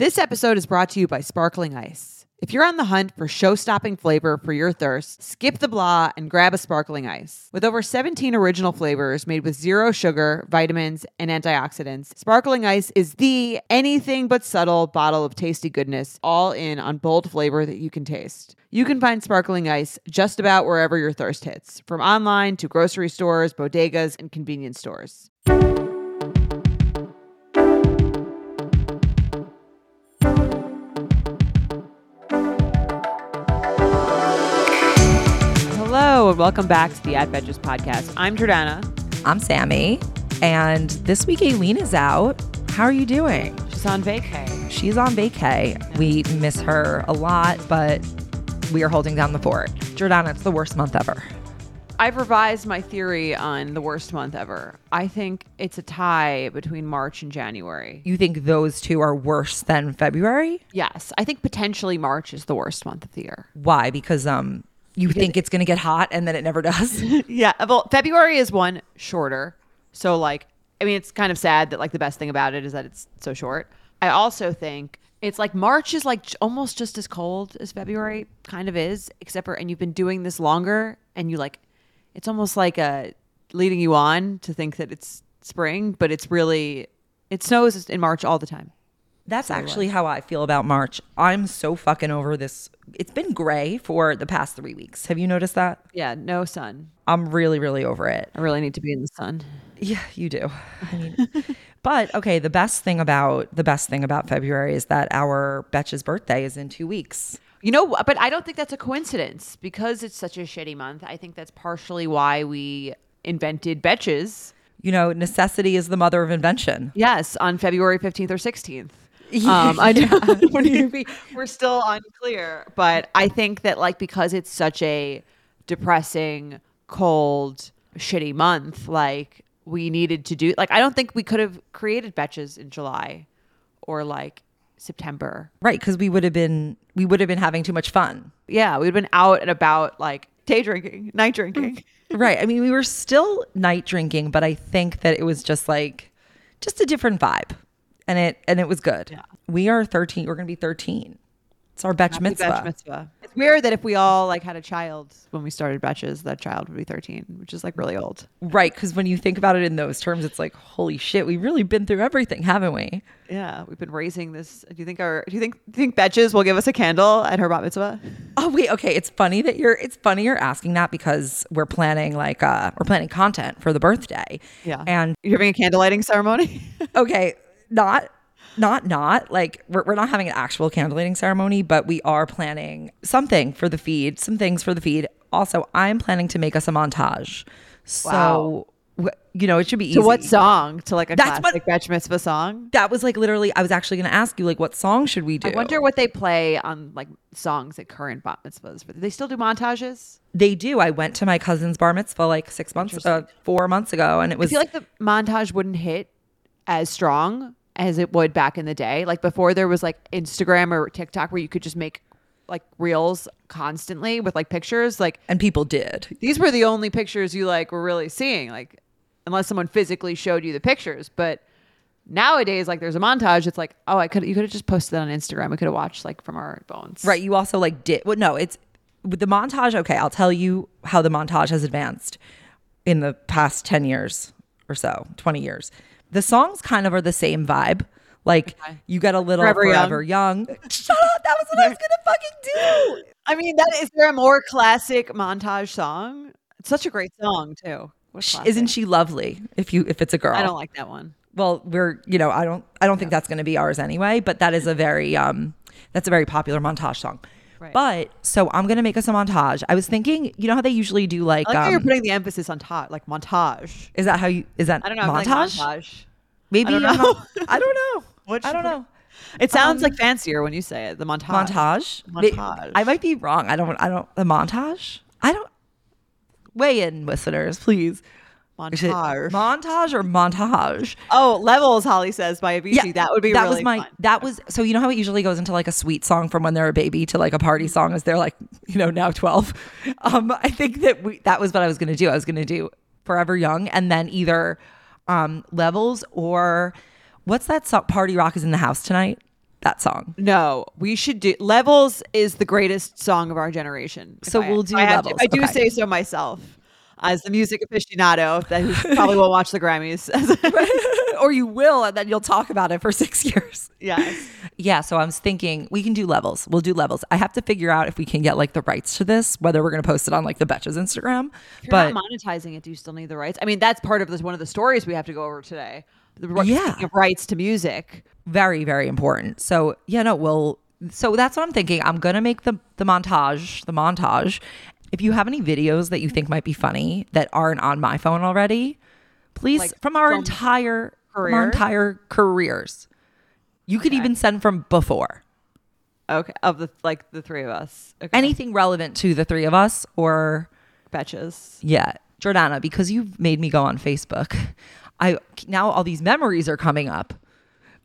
This episode is brought to you by Sparkling Ice. If you're on the hunt for show-stopping flavor for your thirst, skip the blah and grab a Sparkling Ice. With over 17 original flavors made with zero sugar, vitamins, and antioxidants, Sparkling Ice is the anything but subtle bottle of tasty goodness, all in on bold flavor that you can taste. You can find Sparkling Ice just about wherever your thirst hits, from online to grocery stores, bodegas, and convenience stores. Hello and welcome back to the Betches podcast. I'm Jordana. I'm Sammy. And this week Aileen is out. How are you doing? She's on vacay. Yeah. We miss her a lot, but we are holding down the fort. Jordana, it's the worst month ever. I've revised my theory on the worst month ever. I think it's a tie between March and January. You think those two are worse than February? Yes. I think potentially March is the worst month of the year. Why? Because you think it's going to get hot and then it never does? Yeah. Well, February is one shorter. So it's kind of sad that the best thing about it is that it's so short. I also think it's March is almost just as cold as February kind of is, except for, and you've been doing this longer and you it's almost leading you on to think that it's spring, but it's really, it snows in March all the time. That's actually how I feel about March. I'm so fucking over this. It's been gray for the past 3 weeks. Have you noticed that? Yeah, no sun. I'm really, really over it. I really need to be in the sun. Yeah, you do. I mean, but okay, the best thing about February is that our Betches birthday is in 2 weeks. You know, but I don't think that's a coincidence because it's such a shitty month. I think that's partially why we invented Betches. You know, necessity is the mother of invention. Yes, on February 15th or 16th. I know we're still unclear, but I think that because it's such a depressing, cold, shitty month, we needed to do I don't think we could have created Betches in July or September, right? Because we would have been having too much fun. Yeah, we'd been out and about day drinking, night drinking. Right. I mean, we were still night drinking, but I think that it was just just a different vibe. And it was good. Yeah. We are 13. We're going to be 13. It's our Betch mitzvah. It's weird that if we all had a child when we started Betches, that child would be 13, which is really old. Right. Because when you think about it in those terms, it's holy shit, we've really been through everything, haven't we? Yeah. We've been raising this. Do you think Betches will give us a candle at her bat mitzvah? Oh, wait. Okay. It's funny you're asking that because we're planning we're planning content for the birthday. Yeah. And you're having a candle lighting ceremony? Okay. We're not having an actual candle lighting ceremony, but we are planning some things for the feed. Also, I'm planning to make us a montage. Wow. So, it should be easy. To what song? To a classic Betch mitzvah song? That was literally, I was actually going to ask you, what song should we do? I wonder what they play on songs at current bat mitzvahs. Do they still do montages? They do. I went to my cousin's bar mitzvah 4 months ago. And it was. I feel the montage wouldn't hit as strong as it would back in the day, before there was Instagram or TikTok where you could just make reels constantly with pictures, and people did. These were the only pictures you were really seeing, unless someone physically showed you the pictures. But nowadays, there's a montage. It's you could have just posted that on Instagram. We could have watched from our phones, right? You also did. Well, no, it's with the montage. Okay, I'll tell you how the montage has advanced in the past 10 years or so, 20 years. The songs kind of are the same vibe. You got a little Forever Young. Shut up. That was what I was going to fucking do. I mean, is there a more classic montage song? It's such a great song, too. Isn't she lovely if it's a girl? I don't like that one. Well, I don't think that's going to be ours anyway, but that is a very, that's a very popular montage song. Right. But so I'm going to make us a montage. I was thinking, you know how they usually do I like how you're putting the emphasis on montage. Is that how you, I don't know. Montage? Maybe. I don't know. It sounds fancier when you say it. The montage. Montage. I might be wrong. The montage. Weigh in, listeners, please. Montage. Montage or montage? Oh, Levels, Holly Says by ABC. Yeah, that was really fun. So you know how it usually goes into a sweet song from when they're a baby to a party song as they're now 12. I think that that was what I was going to do. I was going to do Forever Young and then either Levels or what's that song? Party Rock is in the House Tonight. that song. No, we should do Levels is the greatest song of our generation. So we'll do Levels. I do say so myself as the music aficionado that who probably won't watch the Grammys. Or you will, and then you'll talk about it for 6 years. Yes. Yeah. So I was thinking we can do Levels. We'll do Levels. I have to figure out if we can get like the rights to this, whether we're going to post it on like the Betches Instagram. If you're not monetizing it, do you still need the rights? I mean, that's part of this. One of the stories we have to go over today. The rights to music. Very, very important. So yeah, no, so that's what I'm thinking. I'm going to make the montage. If you have any videos that you think might be funny that aren't on my phone already, please, like, from our entire career? From our entire careers. You could even send from before. Okay. Of the three of us. Okay. Anything relevant to the three of us or Betches. Yeah. Jordana, because you've made me go on Facebook, now all these memories are coming up.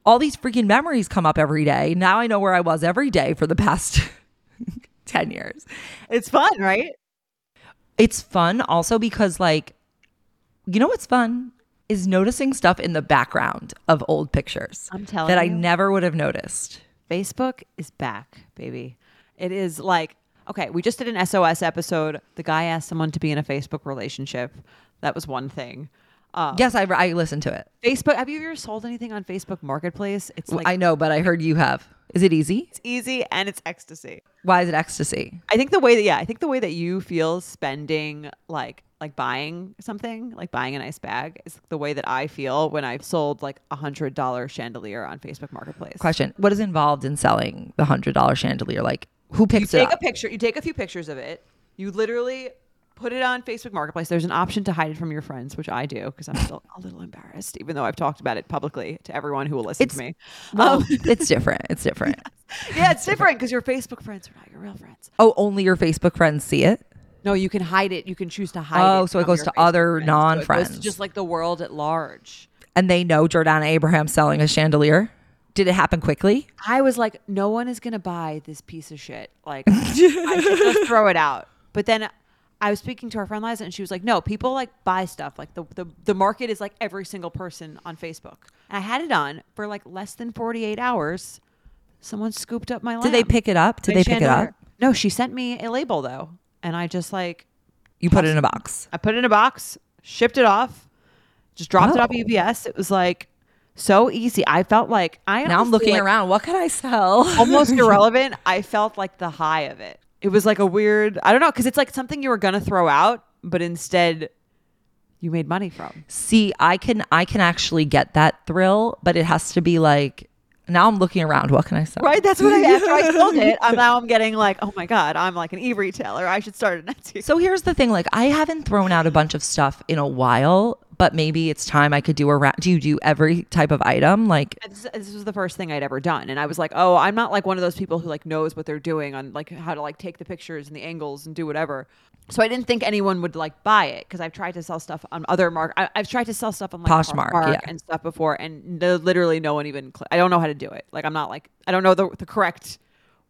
All these freaking memories come up every day. Now I know where I was every day for the past 10 years. It's fun, right? It's fun also because, like, you know what's fun? Is noticing stuff in the background of old pictures. I'm telling you. That I never would have noticed. Facebook is back, baby. It is like, okay, we just did an SOS episode. The guy asked someone to be in a Facebook relationship. That was one thing. Yes, I listened to it. Facebook. Have you ever sold anything on Facebook Marketplace? It's like, I know, but I heard you have. Is it easy? It's easy and it's ecstasy. Why is it ecstasy? I think the way that you feel spending like buying something, like buying an ice bag, is the way that I feel when I've sold like $100 chandelier on Facebook Marketplace. Question: what is involved in selling the $100 chandelier? Like, who picks it up? You take a picture. You take a few pictures of it. You literally put it on Facebook Marketplace. There's an option to hide it from your friends, which I do because I'm still a little embarrassed, even though I've talked about it publicly to everyone who will listen to me. Well, it's different. It's different. Yeah, it's different because your Facebook friends are not your real friends. Oh, only your Facebook friends see it? No, you can hide it. You can choose to hide it. Oh, so it goes to other non-friends. So it goes to just like the world at large. And they know Jordana Abraham selling a chandelier? Did it happen quickly? I was like, no one is going to buy this piece of shit. Like, I should just throw it out. But then I was speaking to our friend Liza and she was like, no, people like buy stuff. Like the market is like every single person on Facebook. And I had it on for like less than 48 hours. Someone scooped up my lamp. Did they pick it up? No, she sent me a label though. And I just like... You put it in a box. I put it in a box, shipped it off, just dropped it off at UPS. It was like so easy. I felt like... Now I'm looking around. What could I sell? Almost irrelevant. I felt like the high of it. It was like a weird, I don't know, because it's like something you were going to throw out, but instead you made money from. See, I can actually get that thrill, but it has to be like, now I'm looking around, what can I sell? Right, that's what I, after I sold it, I'm getting like, oh my God, I'm like an e-retailer, I should start an Etsy. So here's the thing, like I haven't thrown out a bunch of stuff in a while, but maybe it's time I could do a round. Do you do every type of item? Like this was the first thing I'd ever done. And I was like, oh, I'm not like one of those people who like knows what they're doing on like how to like take the pictures and the angles and do whatever. So I didn't think anyone would like buy it because I've tried to sell stuff on other I've tried to sell stuff on like Poshmark and stuff before. And literally no one even, I don't know how to do it. Like I'm not like, I don't know the correct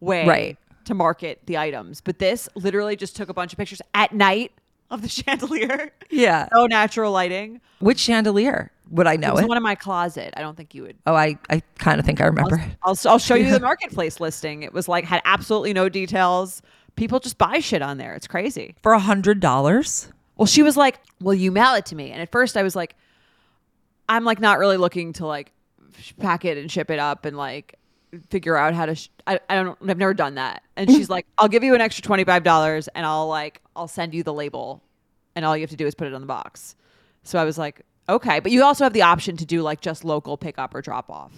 way to market the items. But this literally just took a bunch of pictures at night of the chandelier. Yeah. No natural lighting. Which chandelier? Would I know it? It's one in my closet. I don't think you would. Oh, I kind of think I remember. I'll show you the marketplace listing. It was like, had absolutely no details. People just buy shit on there. It's crazy. For $100? Well, she was like, will you mail it to me? And at first I was like, I'm like not really looking to like pack it and ship it up and like figure out how to, I've never done that. And she's like, I'll give you an extra $25 and I'll send you the label and all you have to do is put it on the box. So I was like, okay, but you also have the option to do like just local pickup or drop off.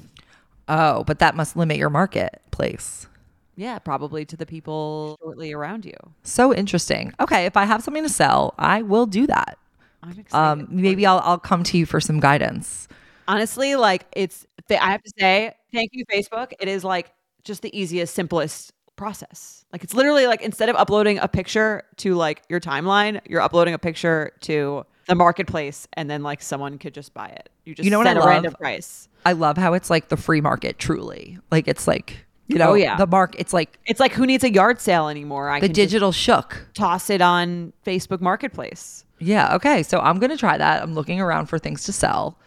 Oh, but that must limit your marketplace. Yeah, probably to the people shortly around you. So interesting. Okay, if I have something to sell, I will do that. I'm excited. Maybe I'll come to you for some guidance. Honestly, like I have to say, thank you, Facebook. It is like just the easiest, simplest process. Like it's literally like instead of uploading a picture to like your timeline, you're uploading a picture to the marketplace and then like someone could just buy it. You know what I love? Random price. I love how it's like the free market truly. Like it's like, you know, the market. It's like who needs a yard sale anymore? I can digital shook. Toss it on Facebook Marketplace. Yeah. Okay. So I'm going to try that. I'm looking around for things to sell.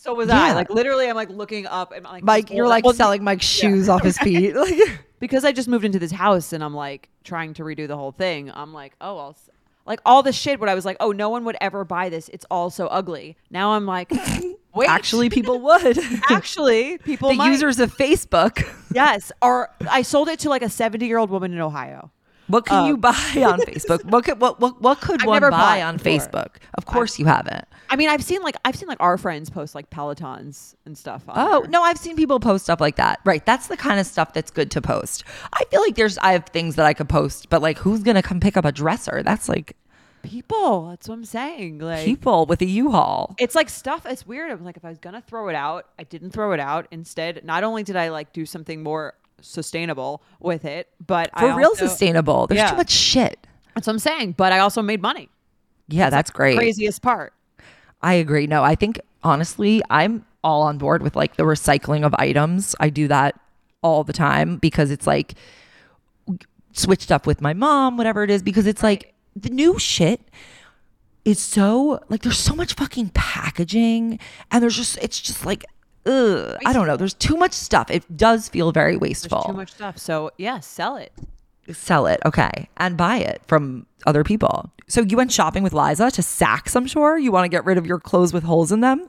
So was I. Like literally, I'm like looking up and I'm like, Mike, you're like selling Mike's shoes off his feet. Like, because I just moved into this house and I'm like trying to redo the whole thing. I'm like, oh, I'll like all this shit. What I was like, oh, no one would ever buy this. It's all so ugly. Now I'm like, wait, actually, people would. Actually, people. The might. Users of Facebook. Yes. Or I sold it to like a 70-year-old woman in Ohio. What can you buy on Facebook? What could I've one buy on before. Facebook? Of course you haven't. I mean, I've seen like our friends post like Pelotons and stuff. No, I've seen people post stuff like that. Right. That's the kind of stuff that's good to post. I feel like I have things that I could post, but like who's going to come pick up a dresser? That's like people. That's what I'm saying. Like people with a U-Haul. It's like stuff. It's weird. I'm like, if I was going to throw it out, I didn't throw it out. Instead, not only did I like do something more sustainable with it, but for real sustainable. There's too much shit. That's what I'm saying. But I also made money. Yeah, that's great. The craziest part. I agree. No, I think honestly, I'm all on board with like the recycling of items. I do that all the time because it's like switched up with my mom, whatever it is, because it's like the new shit is so like there's so much fucking packaging and it's just like I don't know. There's too much stuff. It does feel very wasteful. There's too much stuff. So yeah, sell it. Sell it. Okay. And buy it from other people. So you went shopping with Liza to Saks, I'm sure. You want to get rid of your clothes with holes in them?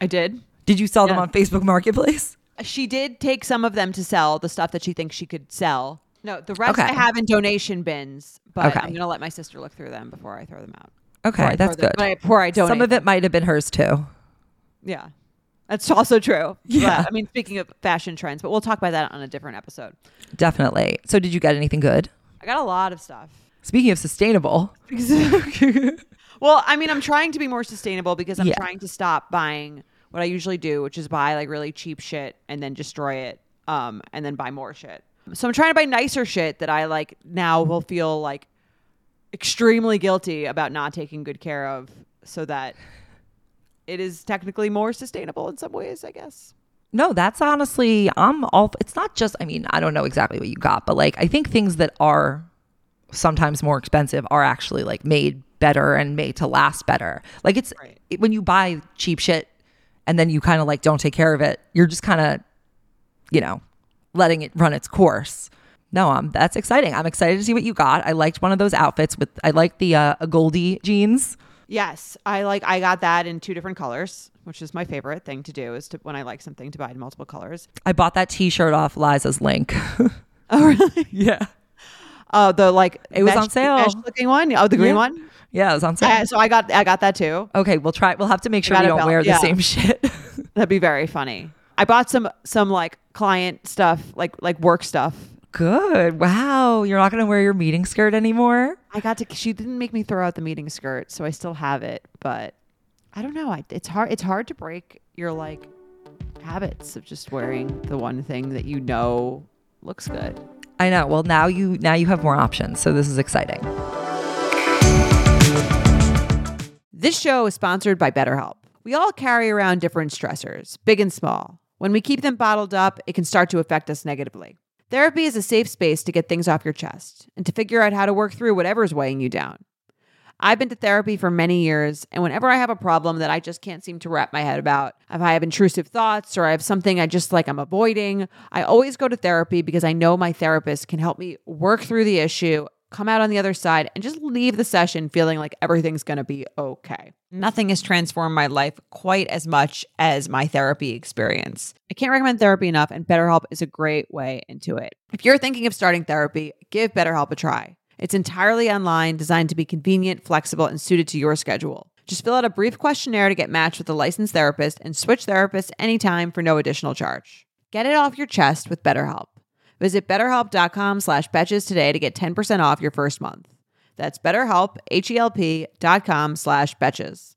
I did. Did you sell them on Facebook Marketplace? She did take some of them to sell, the stuff that she thinks she could sell. No, the rest I have in donation bins, but I'm going to let my sister look through them before I throw them out. Okay, that's good. Before I donate. Some of it might have been hers too. Yeah. That's also true. Yeah. But, I mean, speaking of fashion trends, but we'll talk about that on a different episode. Definitely. So did you get anything good? I got a lot of stuff. Speaking of sustainable. Well, I mean, I'm trying to be more sustainable because I'm trying to stop buying what I usually do, which is buy like really cheap shit and then destroy it and then buy more shit. So I'm trying to buy nicer shit that I like now will feel like extremely guilty about not taking good care of so that it is technically more sustainable in some ways, I guess. No, that's honestly, it's not just, I mean, I don't know exactly what you got, but like, I think things that are sometimes more expensive are actually like made better and made to last better. Like it's when you buy cheap shit and then you kind of like don't take care of it, you're just kind of, you know, letting it run its course. No, that's exciting. I'm excited to see what you got. I liked one of those outfits I liked the Goldie jeans. Yes, I got that in 2 different colors, which is my favorite thing to do is to when I like something to buy in multiple colors. I bought that T-shirt off Liza's link. Oh, really? Yeah. The like it was on sale. Mesh looking one. Oh, the green one. Yeah, it was on sale. So I got that too. Okay, we'll have to make sure we don't wear the same shit. That'd be very funny. I bought some like client stuff, like work stuff. Good. Wow. You're not going to wear your meeting skirt anymore? She didn't make me throw out the meeting skirt, so I still have it, but I don't know. It's hard to break your like habits of just wearing the one thing that you know looks good. I know. Well, now you have more options, so this is exciting. This show is sponsored by BetterHelp. We all carry around different stressors, big and small. When we keep them bottled up, it can start to affect us negatively. Therapy is a safe space to get things off your chest and to figure out how to work through whatever's weighing you down. I've been to therapy for many years, and whenever I have a problem that I just can't seem to wrap my head about, if I have intrusive thoughts or I have something I just like I'm avoiding, I always go to therapy because I know my therapist can help me work through the issue, come out on the other side, and just leave the session feeling like everything's going to be okay. Nothing has transformed my life quite as much as my therapy experience. I can't recommend therapy enough, and BetterHelp is a great way into it. If you're thinking of starting therapy, give BetterHelp a try. It's entirely online, designed to be convenient, flexible, and suited to your schedule. Just fill out a brief questionnaire to get matched with a licensed therapist and switch therapists anytime for no additional charge. Get it off your chest with BetterHelp. Visit BetterHelp.com/Betches today to get 10% off your first month. That's BetterHelp, HELP.com/Betches.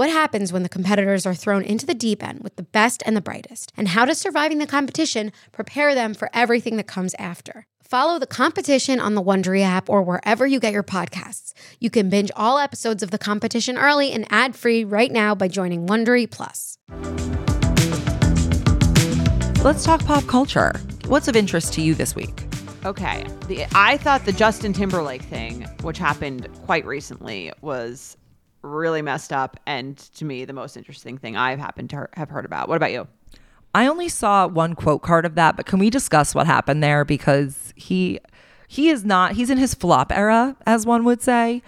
what happens when the competitors are thrown into the deep end with the best and the brightest, and how does surviving the competition prepare them for everything that comes after. Follow The Competition on the Wondery app or wherever you get your podcasts. You can binge all episodes of The Competition early and ad-free right now by joining Wondery Plus. Let's talk pop culture. What's of interest to you this week? Okay. I thought the Justin Timberlake thing, which happened quite recently, was really messed up and, to me, the most interesting thing I've happened to have heard about. What about you? I only saw one quote card of that, but can we discuss what happened there? Because he is not, he's in his flop era, as one would say.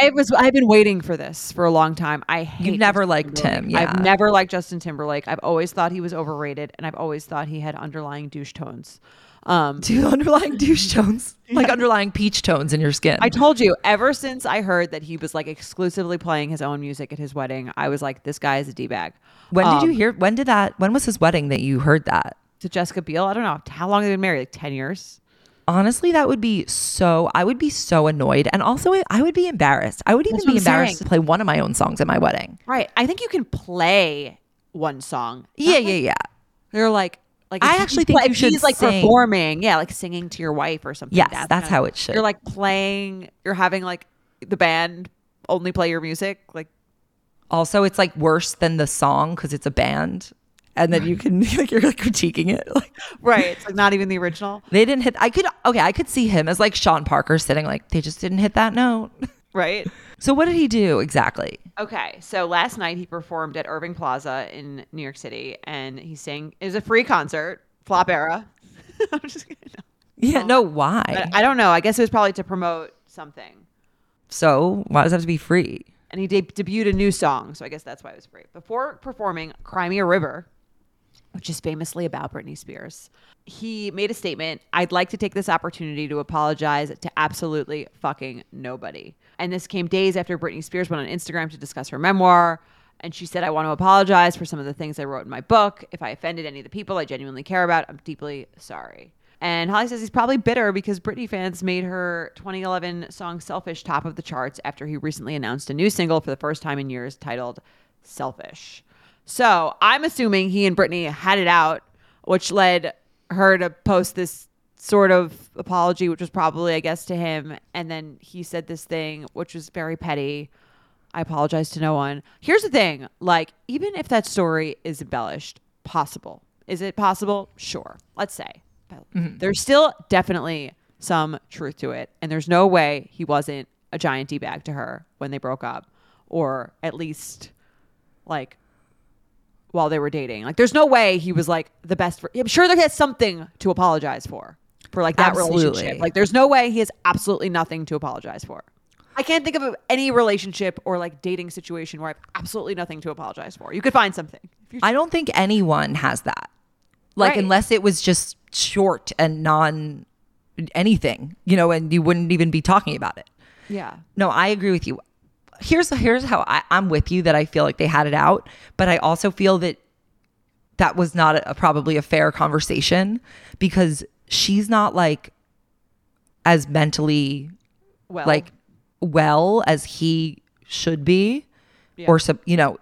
I've been waiting for this for a long time. You've never liked him. Yeah. I've never liked Justin Timberlake. I've always thought he was overrated, and I've always thought he had underlying douche tones. Two underlying douche tones, like underlying peach tones in your skin. I told you, ever since I heard that he was like exclusively playing his own music at his wedding, I was like, this guy is a D-bag. When was his wedding that you heard that? To Jessica Biel? I don't know. How long have they been married? Like 10 years? Honestly, I would be so annoyed. And also I would be embarrassed. I would even be embarrassed to play one of my own songs at my wedding. Right. I think you can play one song. Yeah. They're like I actually think you should sing. He's like performing, yeah, like singing to your wife or something. Yes, that's how it should. You're like playing, you're having like the band only play your music. Like, also, it's like worse than the song because it's a band, and then you can like you're like critiquing it, like right? It's like not even the original. They didn't hit. I could see him as like Sean Parker sitting like they just didn't hit that note, right? So what did he do exactly? Okay, so last night he performed at Irving Plaza in New York City, and he sang. It was a free concert, flop era. I'm just kidding. No. Yeah, no, why? But I don't know. I guess it was probably to promote something. So why does it have to be free? And he debuted a new song, so I guess that's why it was free. Before performing "Cry Me a River," which is famously about Britney Spears, he made a statement, "I'd like to take this opportunity to apologize to absolutely fucking nobody." And this came days after Britney Spears went on Instagram to discuss her memoir. And she said, "I want to apologize for some of the things I wrote in my book. If I offended any of the people I genuinely care about, I'm deeply sorry." And Holly says he's probably bitter because Britney fans made her 2011 song Selfish top of the charts after he recently announced a new single for the first time in years titled Selfish. So I'm assuming he and Britney had it out, which led her to post this sort of apology, which was probably, I guess, to him. And then he said this thing, which was very petty. "I apologize to no one." Here's the thing. Like, even if that story is embellished, possible. Is it possible? Sure. Let's say. Mm-hmm. There's still definitely some truth to it, and there's no way he wasn't a giant D-bag to her when they broke up, or at least like while they were dating. Like, there's no way he was like the best for. I'm sure there has something to apologize for like that absolutely. Relationship. Like, there's no way he has absolutely nothing to apologize for. I can't think of any relationship or like dating situation where I have absolutely nothing to apologize for. You could find something. I don't think anyone has that. Like, right. Unless it was just short and anything, you know, and you wouldn't even be talking about it. Yeah. No, I agree with you. Here's how I'm with you, that I feel like they had it out, but I also feel that was not probably a fair conversation, because she's not like as mentally well as he should be, yeah. Or some, you know,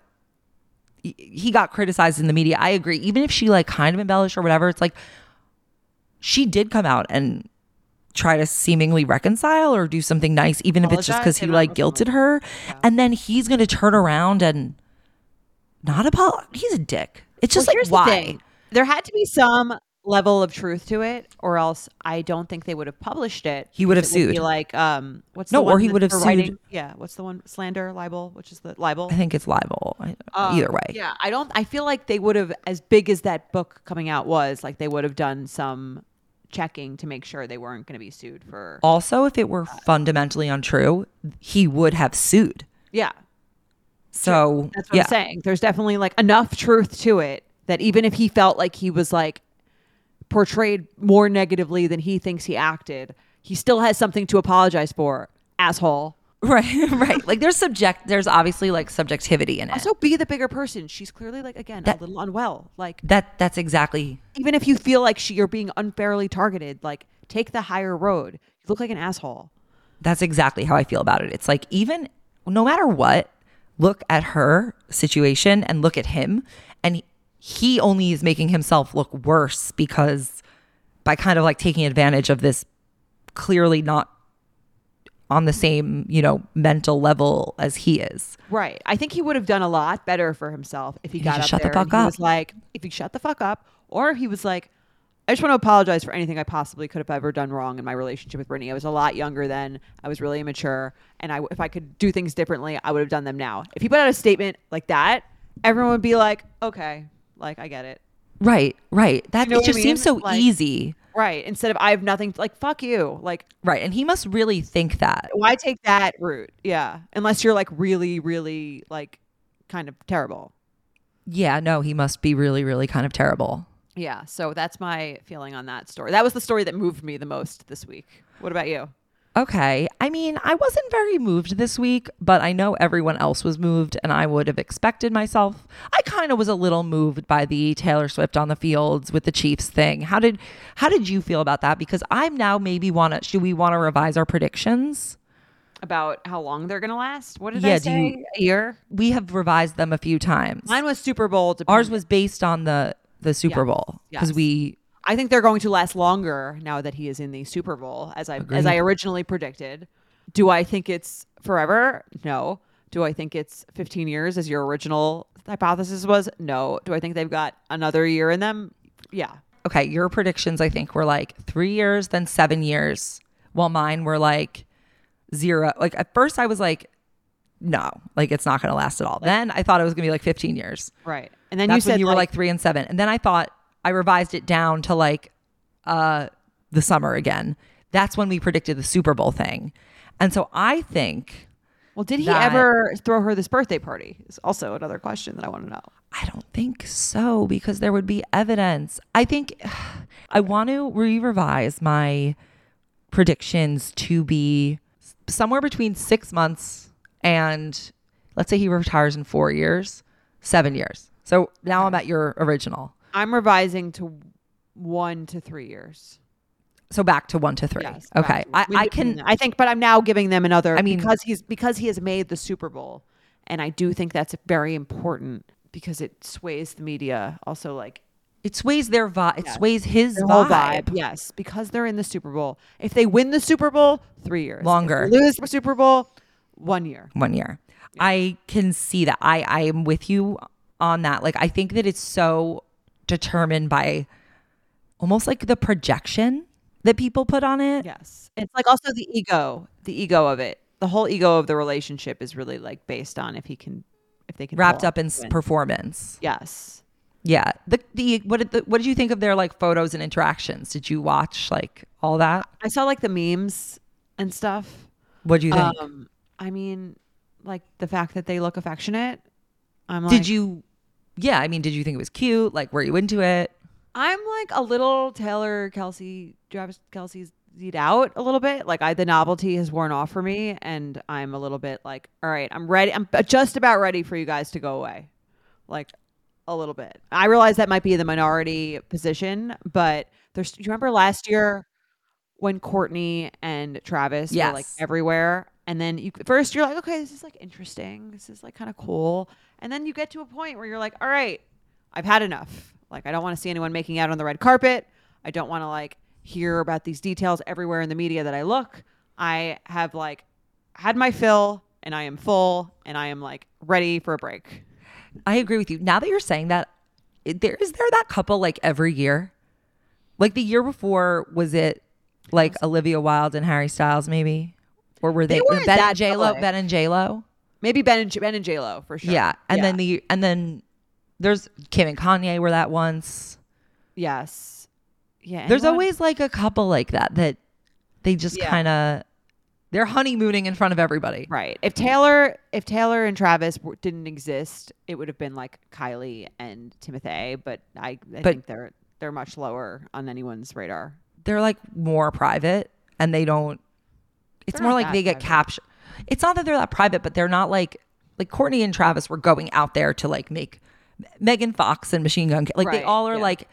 he got criticized in the media. I agree. Even if she like kind of embellished or whatever, it's like she did come out and try to seemingly reconcile or do something nice, even if it's just because he like guilted her. Yeah. And then he's going to turn around and not apologize. He's a dick. It's just like, why? The thing. There had to be some level of truth to it, or else I don't think they would have published it. He would have sued. Would be like, he would have sued. Writing? Yeah, what's the one? Slander, libel, which is the libel. I think it's libel. Either way. Yeah, I feel like they would have, as big as that book coming out was, like they would have done some checking to make sure they weren't going to be sued for. Also, if it were fundamentally untrue, he would have sued. Yeah. So that's what I'm saying. There's definitely like enough truth to it that even if he felt like he was like portrayed more negatively than he thinks he acted, he still has something to apologize for, asshole. Right. Like there's obviously like subjectivity in it. Also, be the bigger person. She's clearly like, again, a little unwell. Like that's exactly. Even if you feel like you're being unfairly targeted, like take the higher road. You look like an asshole. That's exactly how I feel about it. It's like, even no matter what, look at her situation and look at him, and he only is making himself look worse because by kind of like taking advantage of this clearly not on the same, you know, mental level as he is. Right. I think he would have done a lot better for himself if he got up there and he was like, if he shut the fuck up, or he was like, I just want to apologize for anything I possibly could have ever done wrong in my relationship with Britney. I was a lot younger then. I was really immature. And if I could do things differently, I would have done them now. If he put out a statement like that, everyone would be like, okay, like I get it. Right, right. That you know it just seems so like, easy. Right. Instead of I have nothing, like fuck you. Like right. And he must really think that. Why take that route? Yeah. Unless you're like really, really like kind of terrible. Yeah, no, he must be really, really kind of terrible. Yeah, so that's my feeling on that story. That was the story that moved me the most this week. What about you? Okay. I mean, I wasn't very moved this week, but I know everyone else was moved, and I would have expected myself. I kind of was a little moved by the Taylor Swift on the fields with the Chiefs thing. How did you feel about that? Because I'm now maybe should we revise our predictions? About how long they're going to last? What did I say? A year? We have revised them a few times. Mine was Super Bowl dependent. Ours was based on the Super Bowl, because I think they're going to last longer now that he is in the Super Bowl, as I originally predicted. Do I think it's forever? No. Do I think it's 15 years as your original hypothesis was? No. Do I think they've got another year in them? Yeah. Okay. Your predictions, I think, were like 3 years, then 7 years, while mine were like 0. Like at first I was like, no, like it's not going to last at all. Then I thought it was going to be like 15 years. Right. And then that's you said you were like 3 and 7. And then I thought I revised it down to like the summer again. That's when we predicted the Super Bowl thing. And so I think. Well, did he ever throw her this birthday party? Is also another question that I want to know. I don't think so, because there would be evidence. I think I want to re-revise my predictions to be somewhere between 6 months and let's say he retires in 4 years, 7 years. So now I'm at your original. I'm revising to 1 to 3 years. So back to 1 to 3. Yes, okay. I think, but I'm now giving them another, because he has made the Super Bowl. And I do think that's very important because it sways the media. Also, like, it sways their vibe. It sways his vibe. Yes. Because they're in the Super Bowl. If they win the Super Bowl, 3 years. Longer. If they lose the Super Bowl, 1 year. 1 year. Yeah. I can see that. I am with you on that. Like, I think that it's so determined by almost like the projection that people put on it. Yes. It's like also the ego of it. The whole ego of the relationship is really like based on if they can wrapped up in performance. Yes. Yeah. What did you think of their like photos and interactions? Did you watch like all that? I saw like the memes and stuff. What do you think? I mean, like the fact that they look affectionate. I'm like, did you think it was cute? Like, were you into it? I'm like a little Travis Kelsey's z'd out a little bit. Like the novelty has worn off for me, and I'm a little bit like, all right, I'm ready. I'm just about ready for you guys to go away. Like a little bit. I realize that might be the minority position, but do you remember last year when Kourtney and Travis were like everywhere? And then first you're like, okay, this is like interesting. This is like kind of cool. And then you get to a point where you're like, all right, I've had enough. Like, I don't want to see anyone making out on the red carpet. I don't want to like hear about these details everywhere in the media that I look. I have like had my fill, and I am full, and I am like ready for a break. I agree with you. Now that you're saying that, is there that couple like every year? Like the year before, was it like Olivia Wilde and Harry Styles maybe? Or were they Ben and JLo? Maybe Ben and JLo for sure. Yeah, and then there's Kim and Kanye were that once. Yes. Yeah. There's always like a couple like that they just kind of they're honeymooning in front of everybody. Right. If Taylor and Travis didn't exist, it would have been like Kylie and Timothy. But I think they're much lower on anyone's radar. They're like more private, and they don't. It's more like they get captured. It's not that they're that private, but they're not like Kourtney and Travis were going out there to like make Megan Fox and Machine Gun. Like they all are like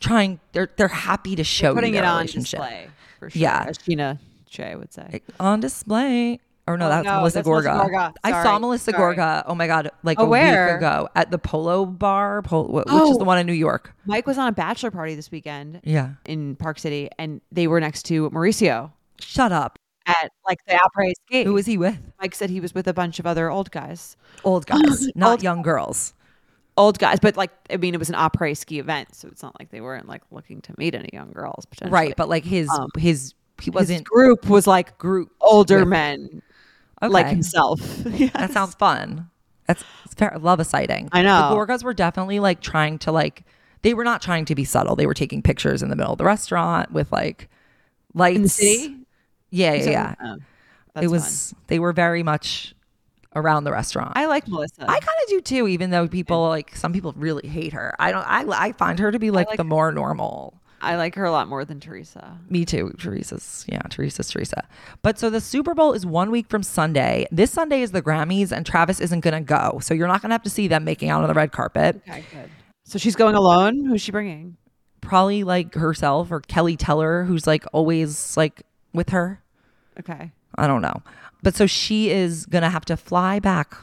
trying. They're happy to show you their relationship. Putting it on display. For sure. Yeah, as Gina Che would say, on display. Or no, that's Melissa Gorga. I saw Melissa Gorga. Oh my God, like a week ago at the Polo Bar, which is the one in New York. Mike was on a bachelor party this weekend. Yeah, in Park City, and they were next to Mauricio. Shut up. At like the Opry Escape. Who was he with? Mike said he was with a bunch of other old guys. Old guys, not old young girls. Old guys, but like, I mean, it was an après ski event, so it's not like they weren't like looking to meet any young girls, potentially. Right, but like his group was like older men. Okay. Like himself. Yes. That sounds fun. That's fair. Love a sighting. I know. The Gorgas were definitely like trying to like, they were not trying to be subtle. They were taking pictures in the middle of the restaurant with like lights. In the city? Yeah. Oh, that's fun. They were very much around the restaurant. I like Melissa. I kind of do too, even though some people really hate her. I find her to be like the more normal. I like her a lot more than Teresa. Me too. Teresa's Teresa. But so the Super Bowl is 1 week from Sunday. This Sunday is the Grammys, and Travis isn't going to go. So you're not going to have to see them making out on the red carpet. Okay, good. So she's going alone? Who's she bringing? Probably like herself or Kelly Teller, who's like always like with her. Okay. I don't know. But so she is going to have to fly back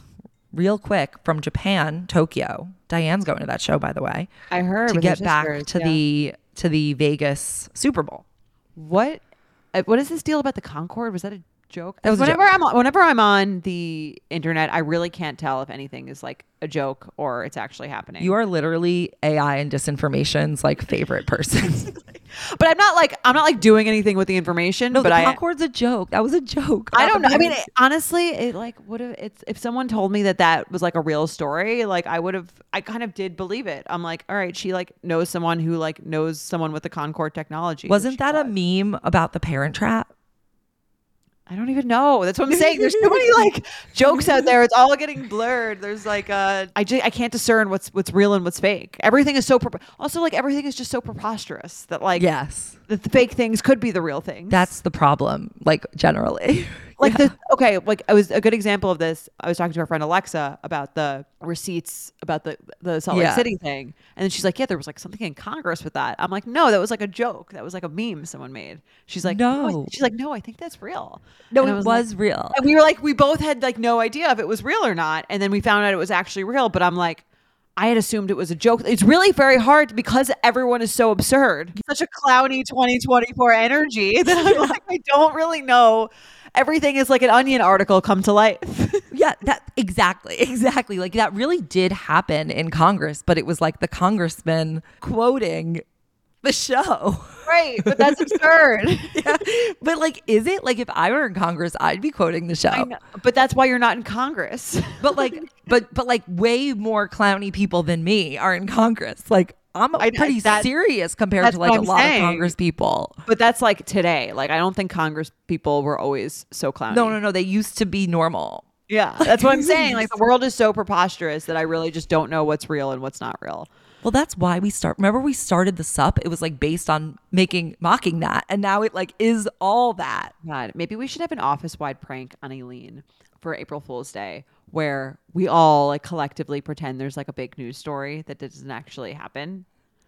real quick from Japan, Tokyo. Diane's going to that show, by the way. I heard. To get back to the Vegas Super Bowl. What is this deal about the Concorde? Was that a joke? That was whenever a joke. Whenever I'm on the internet, I really can't tell if anything is like a joke or it's actually happening. You are literally AI and disinformation's like favorite person. But I'm not like doing anything with the information. No, but the Concorde's a joke. That was a joke. I don't know. I mean, honestly, if someone told me that was like a real story, like I kind of did believe it. I'm like, all right, she like knows someone who like knows someone with the Concorde technology. Wasn't that a meme about the Parent Trap? I don't even know. That's what I'm saying. There's so many like jokes out there. It's all getting blurred. There's like I can't discern what's real and what's fake. Everything is so everything is just so preposterous that like yes, that the fake things could be the real things. That's the problem. Like generally, like yeah. It was a good example of this. I was talking to our friend Alexa about the receipts about the Salt Lake City thing, and then she's like, yeah, there was like something in Congress with that. I'm like, no, that was like a joke. That was like a meme someone made. She's like, no. She's like, no, I think that's real. No, it was real. And we were like, we both had like no idea if it was real or not. And then we found out it was actually real. But I'm like, I had assumed it was a joke. It's really very hard because everyone is so absurd. Such a clowny 2024 energy that I'm like, I don't really know. Everything is like an Onion article come to life. Yeah, exactly. Like that really did happen in Congress, but it was like the congressman quoting the show. Right, but that's absurd. Yeah. But like, is it? Like if I were in Congress, I'd be quoting the show. I know, but that's why you're not in Congress. But like but like way more clowny people than me are in Congress. Like I'm pretty serious compared to like a lot of Congress people. But that's like today. Like I don't think Congress people were always so clowny. No, they used to be normal. Yeah. That's what I'm saying. Like the world is so preposterous that I really just don't know what's real and what's not real. Well, that's why remember we started the Sup? It was like based on mocking that. And now it like is all that. God, maybe we should have an office-wide prank on Aileen for April Fool's Day where we all like collectively pretend there's like a big news story that doesn't actually happen.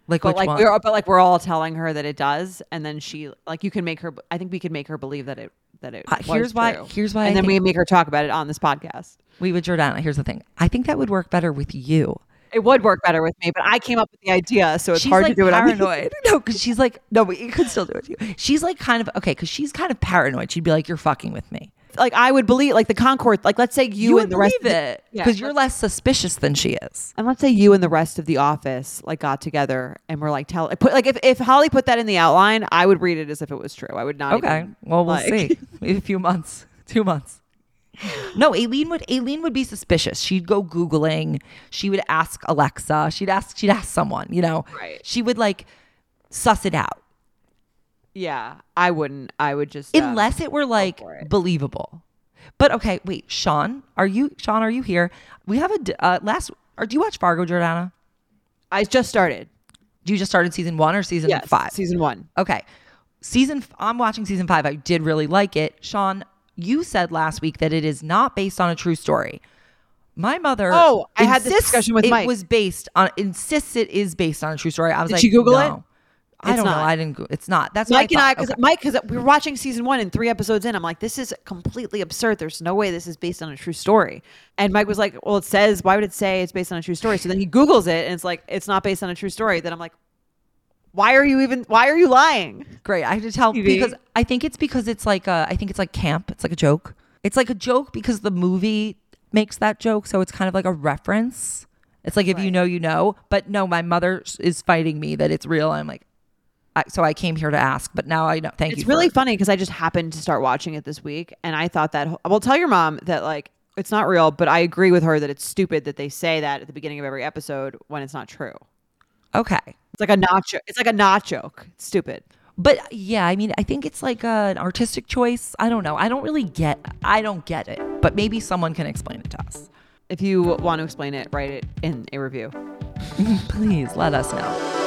We're all telling her that it does. And then she like, I think we could make her believe that it was true. Here's why. And then we make her talk about it on this podcast. We would, Jordana. Here's the thing. I think that would work better with you. It would work better with me, but I came up with the idea, so it's hard to do it. She's like paranoid. No, because she's like, no, but you could still do it too. She's like kind of, okay, because she's kind of paranoid. She'd be like, you're fucking with me. Like I would believe, like the Concorde, like let's say you and the rest of it, because you're less suspicious than she is. And let's say you and the rest of the office like got together and were like, if Holly put that in the outline, I would read it as if it was true. I would not. Okay, well, we'll see. Maybe a few months, 2 months. No, Aileen would be suspicious. She'd go Googling. She would ask Alexa. She'd ask someone, you know. Right. She would like suss it out. Yeah, I wouldn't. I would just unless it were like believable. But okay, wait, Sean, are you here? We have a do you watch Fargo, Jordana? I just started. You just started season 1 or season 5? Season 1. Okay. I'm watching season 5. I did really like it. Sean, you said last week that it is not based on a true story. My mother. Oh, I had this discussion with Mike. It is based on a true story. I was like, did she Google it? I don't know. I didn't. It's not. That's Mike and I. Because Mike, because we were watching season one and 3 episodes in, I'm like, this is completely absurd. There's no way this is based on a true story. And Mike was like, well, it says. Why would it say it's based on a true story? So then he Googles it, and it's like, it's not based on a true story. Then I'm like, why are you lying? Great. I have to tell TV. Because I think it's because it's like a, I think it's like camp. It's like a joke. It's like a joke because the movie makes that joke, so it's kind of like a reference. It's like if right. you know, you know. But no, my mother is fighting me that it's real. And I'm like. So I came here to ask, but now I know. Thank you. It's really funny because I just happened to start watching it this week, and I thought that well, tell your mom that like it's not real, but I agree with her that it's stupid that they say that at the beginning of every episode when it's not true. Okay, it's like a not joke. It's like a not joke. It's stupid, but yeah, I mean, I think it's like an artistic choice. I don't know. I don't get it, but maybe someone can explain it to us. If you want to explain it, write it in a review. Please let us know.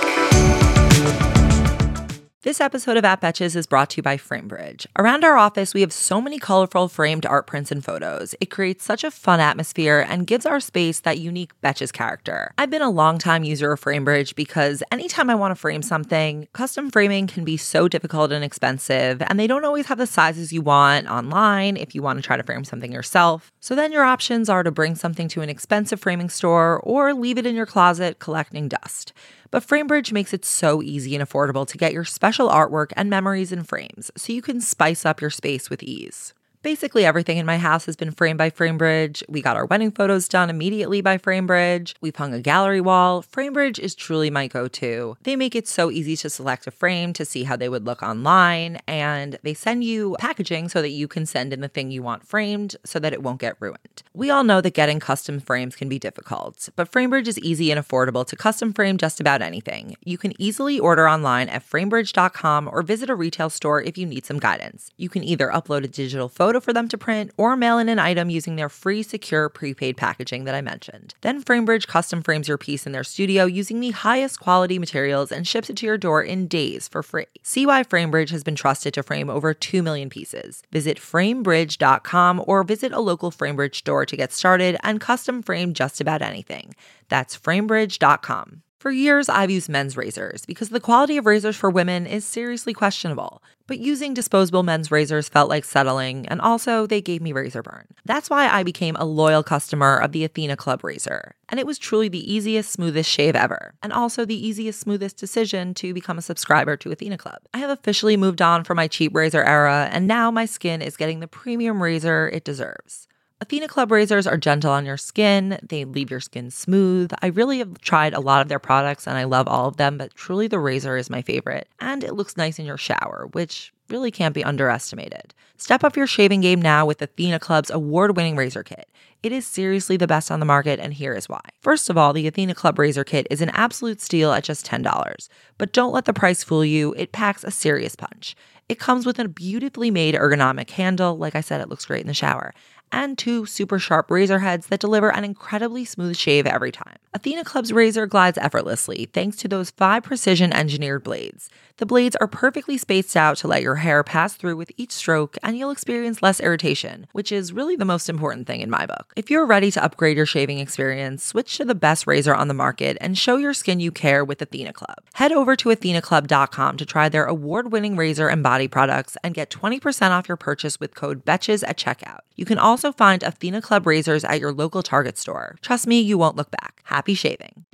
This episode of At Betches is brought to you by Framebridge. Around our office, we have so many colorful framed art prints and photos. It creates such a fun atmosphere and gives our space that unique Betches character. I've been a longtime user of Framebridge because anytime I want to frame something, custom framing can be so difficult and expensive, and they don't always have the sizes you want online if you want to try to frame something yourself. So then your options are to bring something to an expensive framing store or leave it in your closet collecting dust. But Framebridge makes it so easy and affordable to get your special artwork and memories in frames, so you can spice up your space with ease. Basically everything in my house has been framed by Framebridge. We got our wedding photos done immediately by Framebridge. We've hung a gallery wall. Framebridge is truly my go-to. They make it so easy to select a frame to see how they would look online, and they send you packaging so that you can send in the thing you want framed so that it won't get ruined. We all know that getting custom frames can be difficult, but Framebridge is easy and affordable to custom frame just about anything. You can easily order online at framebridge.com or visit a retail store if you need some guidance. You can either upload a digital photo for them to print or mail in an item using their free secure prepaid packaging that I mentioned. Then Framebridge custom frames your piece in their studio using the highest quality materials and ships it to your door in days for free. See why Framebridge has been trusted to frame over 2 million pieces. Visit framebridge.com or visit a local Framebridge store to get started and custom frame just about anything. That's framebridge.com. For years, I've used men's razors because the quality of razors for women is seriously questionable. But using disposable men's razors felt like settling, and also they gave me razor burn. That's why I became a loyal customer of the Athena Club razor. And it was truly the easiest, smoothest shave ever. And also the easiest, smoothest decision to become a subscriber to Athena Club. I have officially moved on from my cheap razor era, and now my skin is getting the premium razor it deserves. Athena Club razors are gentle on your skin. They leave your skin smooth. I really have tried a lot of their products and I love all of them, but truly the razor is my favorite. And it looks nice in your shower, which really can't be underestimated. Step up your shaving game now with Athena Club's award-winning razor kit. It is seriously the best on the market, and here is why. First of all, the Athena Club razor kit is an absolute steal at just $10. But don't let the price fool you. It packs a serious punch. It comes with a beautifully made ergonomic handle. Like I said, it looks great in the shower. And 2 super sharp razor heads that deliver an incredibly smooth shave every time. Athena Club's razor glides effortlessly thanks to those 5 precision engineered blades. The blades are perfectly spaced out to let your hair pass through with each stroke, and you'll experience less irritation, which is really the most important thing in my book. If you're ready to upgrade your shaving experience, switch to the best razor on the market and show your skin you care with Athena Club. Head over to athenaclub.com to try their award-winning razor and body products and get 20% off your purchase with code BETCHES at checkout. You can also find Athena Club razors at your local Target store. Trust me, you won't look back. Happy shaving.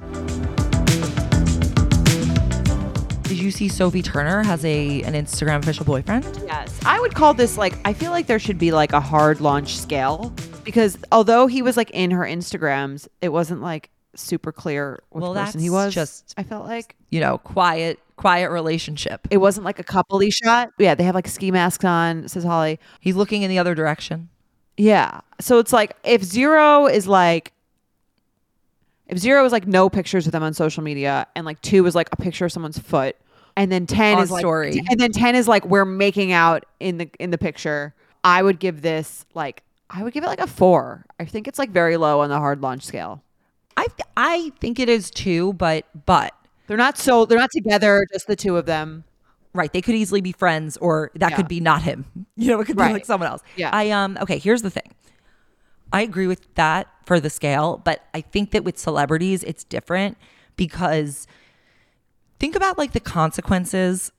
Did you see Sophie Turner has an Instagram official boyfriend? Yes. I would call this I feel like there should be a hard launch scale, because although he was in her Instagrams, it wasn't super clear which person he was. Just I felt quiet relationship. It wasn't a couple-y shot. Yeah, they have ski masks on, says Holly. He's looking in the other direction. Yeah. So it's if zero is if zero is no pictures of them on social media, and 2 is a picture of someone's foot, and then 10 is story, and then 10 is we're making out in the picture. I would give this I would give it a 4. I think it's very low on the hard launch scale. I think it is too, but they're not together, just the 2 of them. Right. They could easily be friends, or that could be not him. It could be someone else. Yeah. Okay, here's the thing. I agree with that for the scale, but I think that with celebrities, it's different because Think about like the consequences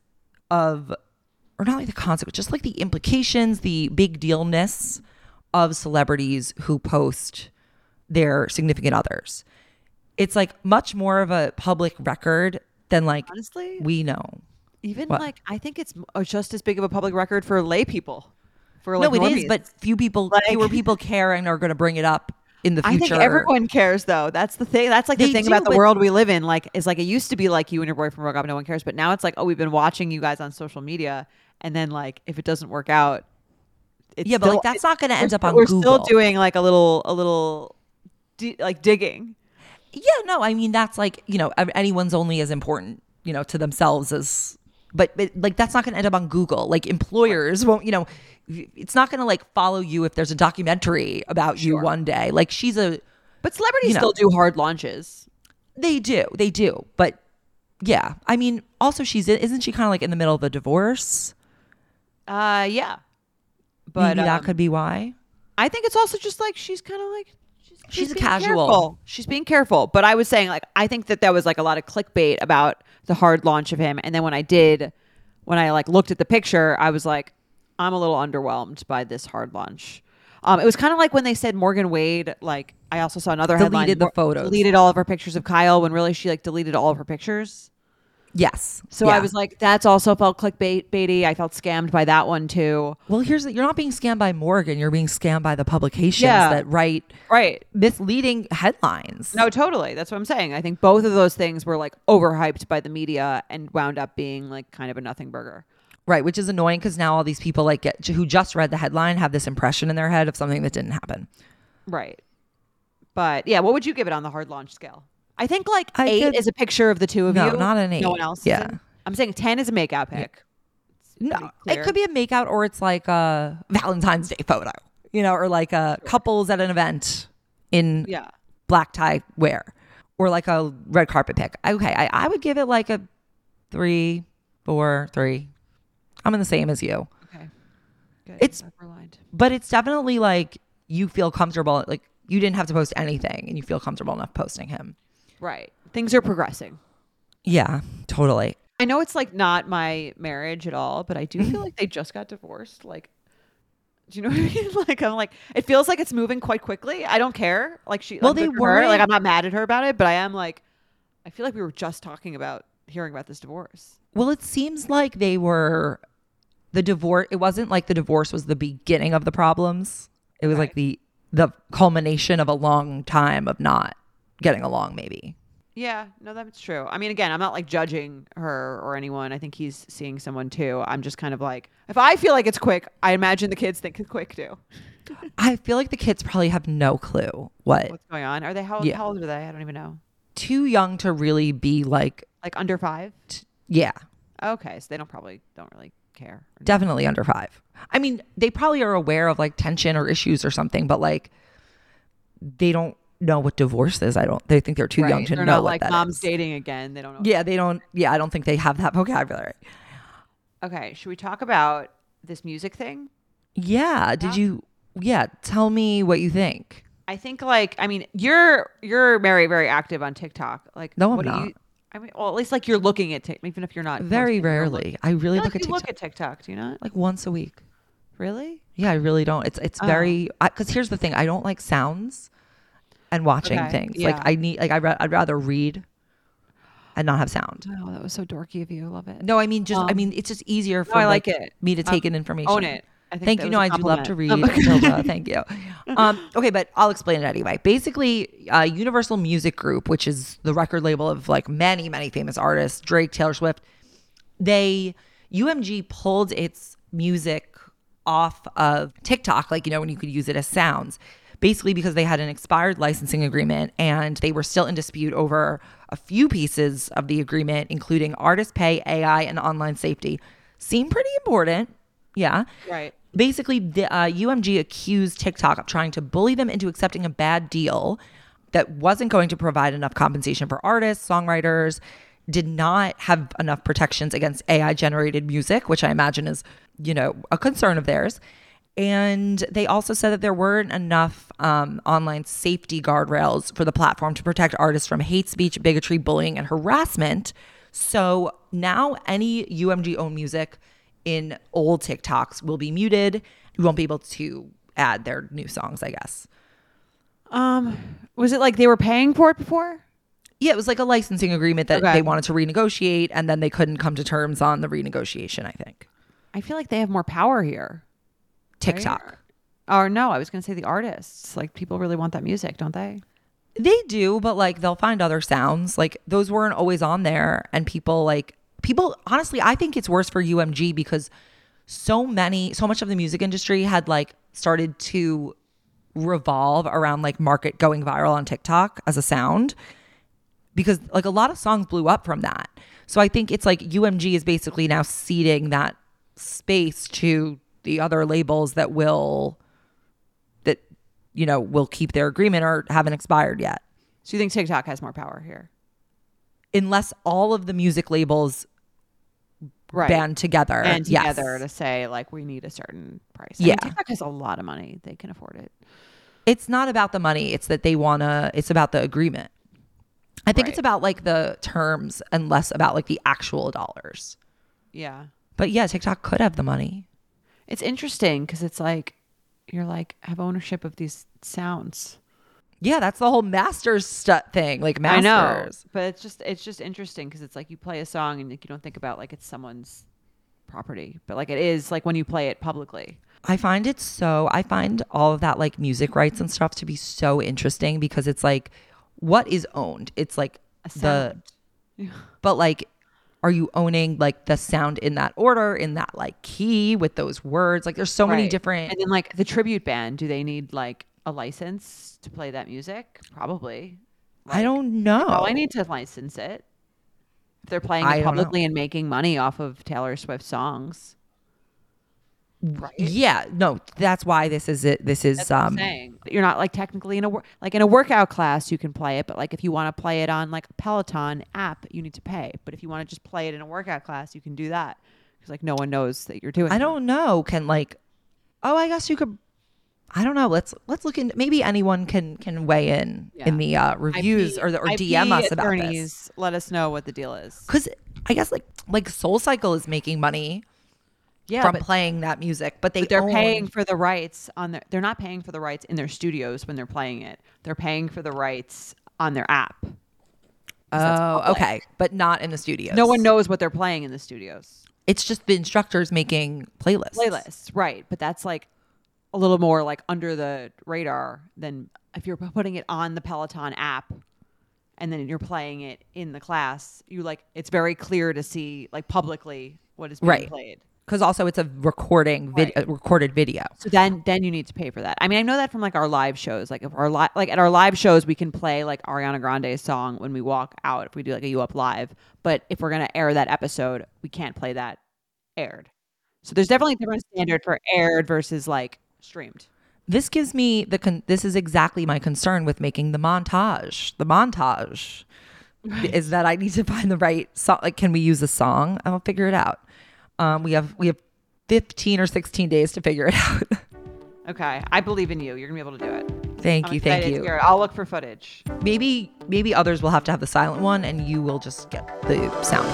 of, or not like the consequences, just like the implications, the big dealness of celebrities who post their significant others. It's like much more of a public record than like, honestly, we know. Even what? Like, I think it's just as big of a public record for lay people. For like, no, it is, but fewer people care and are going to bring it up in the future. I think everyone cares, though. That's the thing. That's like the thing about the world we live in. Like, it's like it used to be like you and your boyfriend broke up, no one cares. But now it's like, oh, we've been watching you guys on social media, and then like if it doesn't work out, it's yeah, but still, like that's not going to end up on Google. We're still doing like a little digging. Yeah, no, I mean that's like, you know, anyone's only as important, you know, to themselves as. But like that's not going to end up on Google. Like employers won't, you know, it's not going to like follow you if there's a documentary about you one day. Like but celebrities still do hard launches. They do. But yeah, I mean, also isn't she kind of like in the middle of a divorce? Yeah. But maybe that could be why. I think it's also just like she's kind of like. She's a casual. Careful. She's being careful. But I was saying, like, I think that there was like a lot of clickbait about the hard launch of him. And then when I like looked at the picture, I was like, I'm a little underwhelmed by this hard launch. It was kind of like when they said Morgan Wade, like I also saw another headline. Deleted the photos. Deleted all of her pictures of Kyle when really she like deleted all of her pictures. Yes. So yeah. I was like, that's also felt clickbaity. I felt scammed by that one too. Well, you're not being scammed by Morgan. You're being scammed by the publications that write misleading headlines. No, totally. That's what I'm saying. I think both of those things were like overhyped by the media and wound up being like kind of a nothing burger. Right. Which is annoying because now all these people like who just read the headline have this impression in their head of something that didn't happen. Right. But yeah, what would you give it on the hard launch scale? I think like 8 is a picture of the two of you. No, not an 8. No one else. Yeah. I'm saying 10 is a makeout pic. Yeah. No, it could be a makeout or it's like a Valentine's Day photo, you know, or like a couples at an event in black tie wear or like a red carpet pic. Okay. I would give it like a 3. I'm in the same as you. Okay. Good. But it's definitely like you feel comfortable. Like you didn't have to post anything and you feel comfortable enough posting him. Right. Things are progressing. Yeah, totally. I know it's like not my marriage at all, but I do feel like they just got divorced. Like, do you know what I mean? Like, I'm like, it feels like it's moving quite quickly. I don't care. Like they were like, I'm not mad at her about it, but I am like, I feel like we were just hearing about this divorce. Well, it seems like they were the divorce. It wasn't like the divorce was the beginning of the problems. It was like the culmination of a long time of not getting along, maybe. Yeah, no, that's true. I mean, again, I'm not like judging her or anyone. I think he's seeing someone too. I'm just kind of like, if I feel like it's quick, I imagine the kids think it's quick too. I feel like the kids probably have no clue what's going on. Are they how old are they? I don't even know. Too young to really be like under 5. Yeah. Okay, so they don't really care. Definitely under 5. I mean, they probably are aware of like tension or issues or something, but like they don't know what divorce is. They think they're too young to know not what like that mom's is. Dating again. They don't know. Yeah, they don't. Yeah, I don't think they have that vocabulary. Okay, should we talk about this music thing? Yeah. Did you? Yeah. Tell me what you think. I think like, I mean, you're very, very active on TikTok. Like, no, I'm what not. I mean, well, at least like you're looking at TikTok, even if you're not. Very rarely, I really look at TikTok. Look at TikTok. Do you not? Like once a week. Really? Yeah, I really don't. It's very because here's the thing. I don't like sounds. And watching things like I need like I'd rather read and not have sound. Oh, that was so dorky of you. I love it. No, I mean just I mean it's just easier for me to take in information. Own it. I think thank you. No, I do love to read. Matilda, thank you. Okay, but I'll explain it anyway. Basically, Universal Music Group, which is the record label of like many, many famous artists, Drake, Taylor Swift, UMG pulled its music off of TikTok, like you know when you could use it as sounds. Basically because they had an expired licensing agreement and they were still in dispute over a few pieces of the agreement, including artist pay, AI, and online safety. Seemed pretty important. Yeah. Right. Basically, the UMG accused TikTok of trying to bully them into accepting a bad deal that wasn't going to provide enough compensation for artists, songwriters, did not have enough protections against AI-generated music, which I imagine is, you know, a concern of theirs. And they also said that there weren't enough online safety guardrails for the platform to protect artists from hate speech, bigotry, bullying, and harassment. So now any UMG-owned music in old TikToks will be muted. You won't be able to add their new songs, I guess. Was it like they were paying for it before? Yeah, it was like a licensing agreement that they wanted to renegotiate, and then they couldn't come to terms on the renegotiation, I think. I feel like they have more power here. TikTok. Right? Or no, I was going to say the artists. Like, people really want that music, don't they? They do, but like they'll find other sounds. Like, those weren't always on there, and people honestly, I think it's worse for UMG because so much of the music industry had like started to revolve around like market going viral on TikTok as a sound, because like a lot of songs blew up from that. So I think it's like UMG is basically now ceding that space to the other labels that will keep their agreement or haven't expired yet. So you think TikTok has more power here? Unless all of the music labels band together. And together to say like, we need a certain price. Yeah. I mean, TikTok has a lot of money. They can afford it. It's not about the money. It's that it's about the agreement. I think it's about like the terms and less about like the actual dollars. Yeah. But yeah, TikTok could have the money. It's interesting because it's like, you're like, have ownership of these sounds. Yeah, that's the whole masters thing. Like, masters. I know, but it's just interesting because it's like you play a song and like you don't think about like it's someone's property, but like it is like when you play it publicly. I find all of that like music rights and stuff to be so interesting because it's like, what is owned? It's like but like, are you owning like the sound in that order, in that like key with those words? Like, there's so many different. And then like the tribute band, do they need like a license to play that music? Probably. Like, I don't know. Well, I need to license it. If they're playing it publicly and making money off of Taylor Swift songs. Right. Yeah, no, that's why this is it. This is you're not like technically in a workout class you can play it, but like if you want to play it on like a Peloton app, you need to pay. But if you want to just play it in a workout class, you can do that because like no one knows that you're doing. I don't know. Can like, oh, I guess you could. I don't know. Let's look into. Maybe anyone can weigh in in the reviews or DM us about this. Let us know what the deal is because I guess like SoulCycle is making money. Yeah, from playing that music, but they're paying for the rights on their. They're not paying for the rights in their studios when they're playing it. They're paying for the rights on their app. Oh, okay, but not in the studios. No one knows what they're playing in the studios. It's just the instructors making playlists. Right? But that's like a little more like under the radar than if you're putting it on the Peloton app. And then you're playing it in the class. You like it's very clear to see like publicly what is being played. Because also it's a recorded video. So then you need to pay for that. I mean, I know that from like our live shows. Like if at our live shows, we can play like Ariana Grande's song when we walk out. If we do like a U Up Live, but if we're gonna air that episode, we can't play that aired. So there's definitely a different standard for aired versus like streamed. This gives me this is exactly my concern with making the montage. The montage is that I need to find the right song. Like, can we use a song? I'll figure it out. We have 15 or 16 days to figure it out. Okay. I believe in you. You're going to be able to do it. Thank you. I'll look for footage. Maybe others will have to have the silent one and you will just get the sound.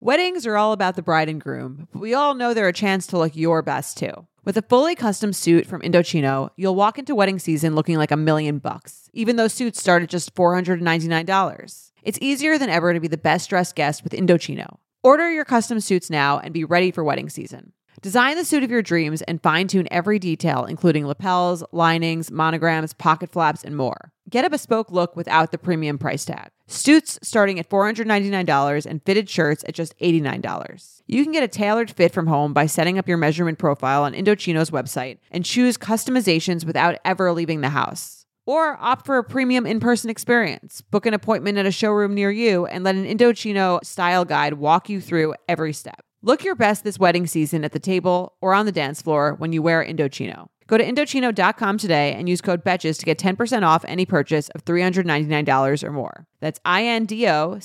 Weddings are all about the bride and groom, but we all know they're a chance to look your best too. With a fully custom suit from Indochino, you'll walk into wedding season looking like $1,000,000, even though suits start at just $499. It's easier than ever to be the best-dressed guest with Indochino. Order your custom suits now and be ready for wedding season. Design the suit of your dreams and fine-tune every detail, including lapels, linings, monograms, pocket flaps, and more. Get a bespoke look without the premium price tag. Suits starting at $499 and fitted shirts at just $89. You can get a tailored fit from home by setting up your measurement profile on Indochino's website and choose customizations without ever leaving the house. Or opt for a premium in-person experience. Book an appointment at a showroom near you and let an Indochino style guide walk you through every step. Look your best this wedding season at the table or on the dance floor when you wear Indochino. Go to Indochino.com today and use code BETCHES to get 10% off any purchase of $399 or more. That's INDOCHINO.com,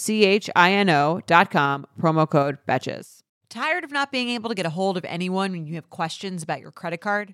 promo code BETCHES. Tired of not being able to get a hold of anyone when you have questions about your credit card?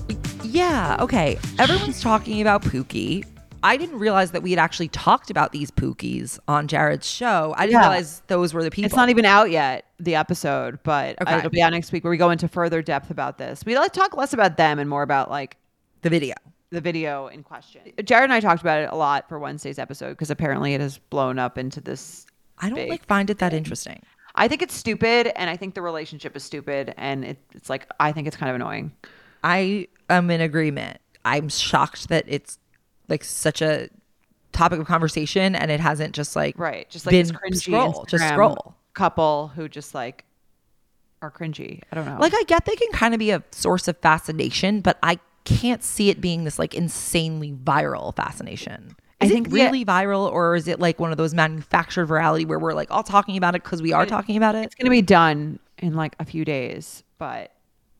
Yeah, okay. Everyone's talking about Pookie. I didn't realize that we had actually talked about these Pookies on Jared's show. I didn't realize those were the people. It's not even out yet, the episode, but okay. It'll be out next week where we go into further depth about this. We like talk less about them and more about like the video in question. Jared and I talked about it a lot for Wednesday's episode because apparently it has blown up into this. I don't find it that interesting. I think it's stupid, and I think the relationship is stupid, and it's like I think it's kind of annoying. I am in agreement. I'm shocked that it's like such a topic of conversation and it hasn't just like been this cringy scroll couple who just like are cringy. I don't know. Like I get they can kind of be a source of fascination, but I can't see it being this like insanely viral fascination. Is it really viral, or is it like one of those manufactured virality where we're like all talking about it because we are talking about it? It's going to be done in like a few days, but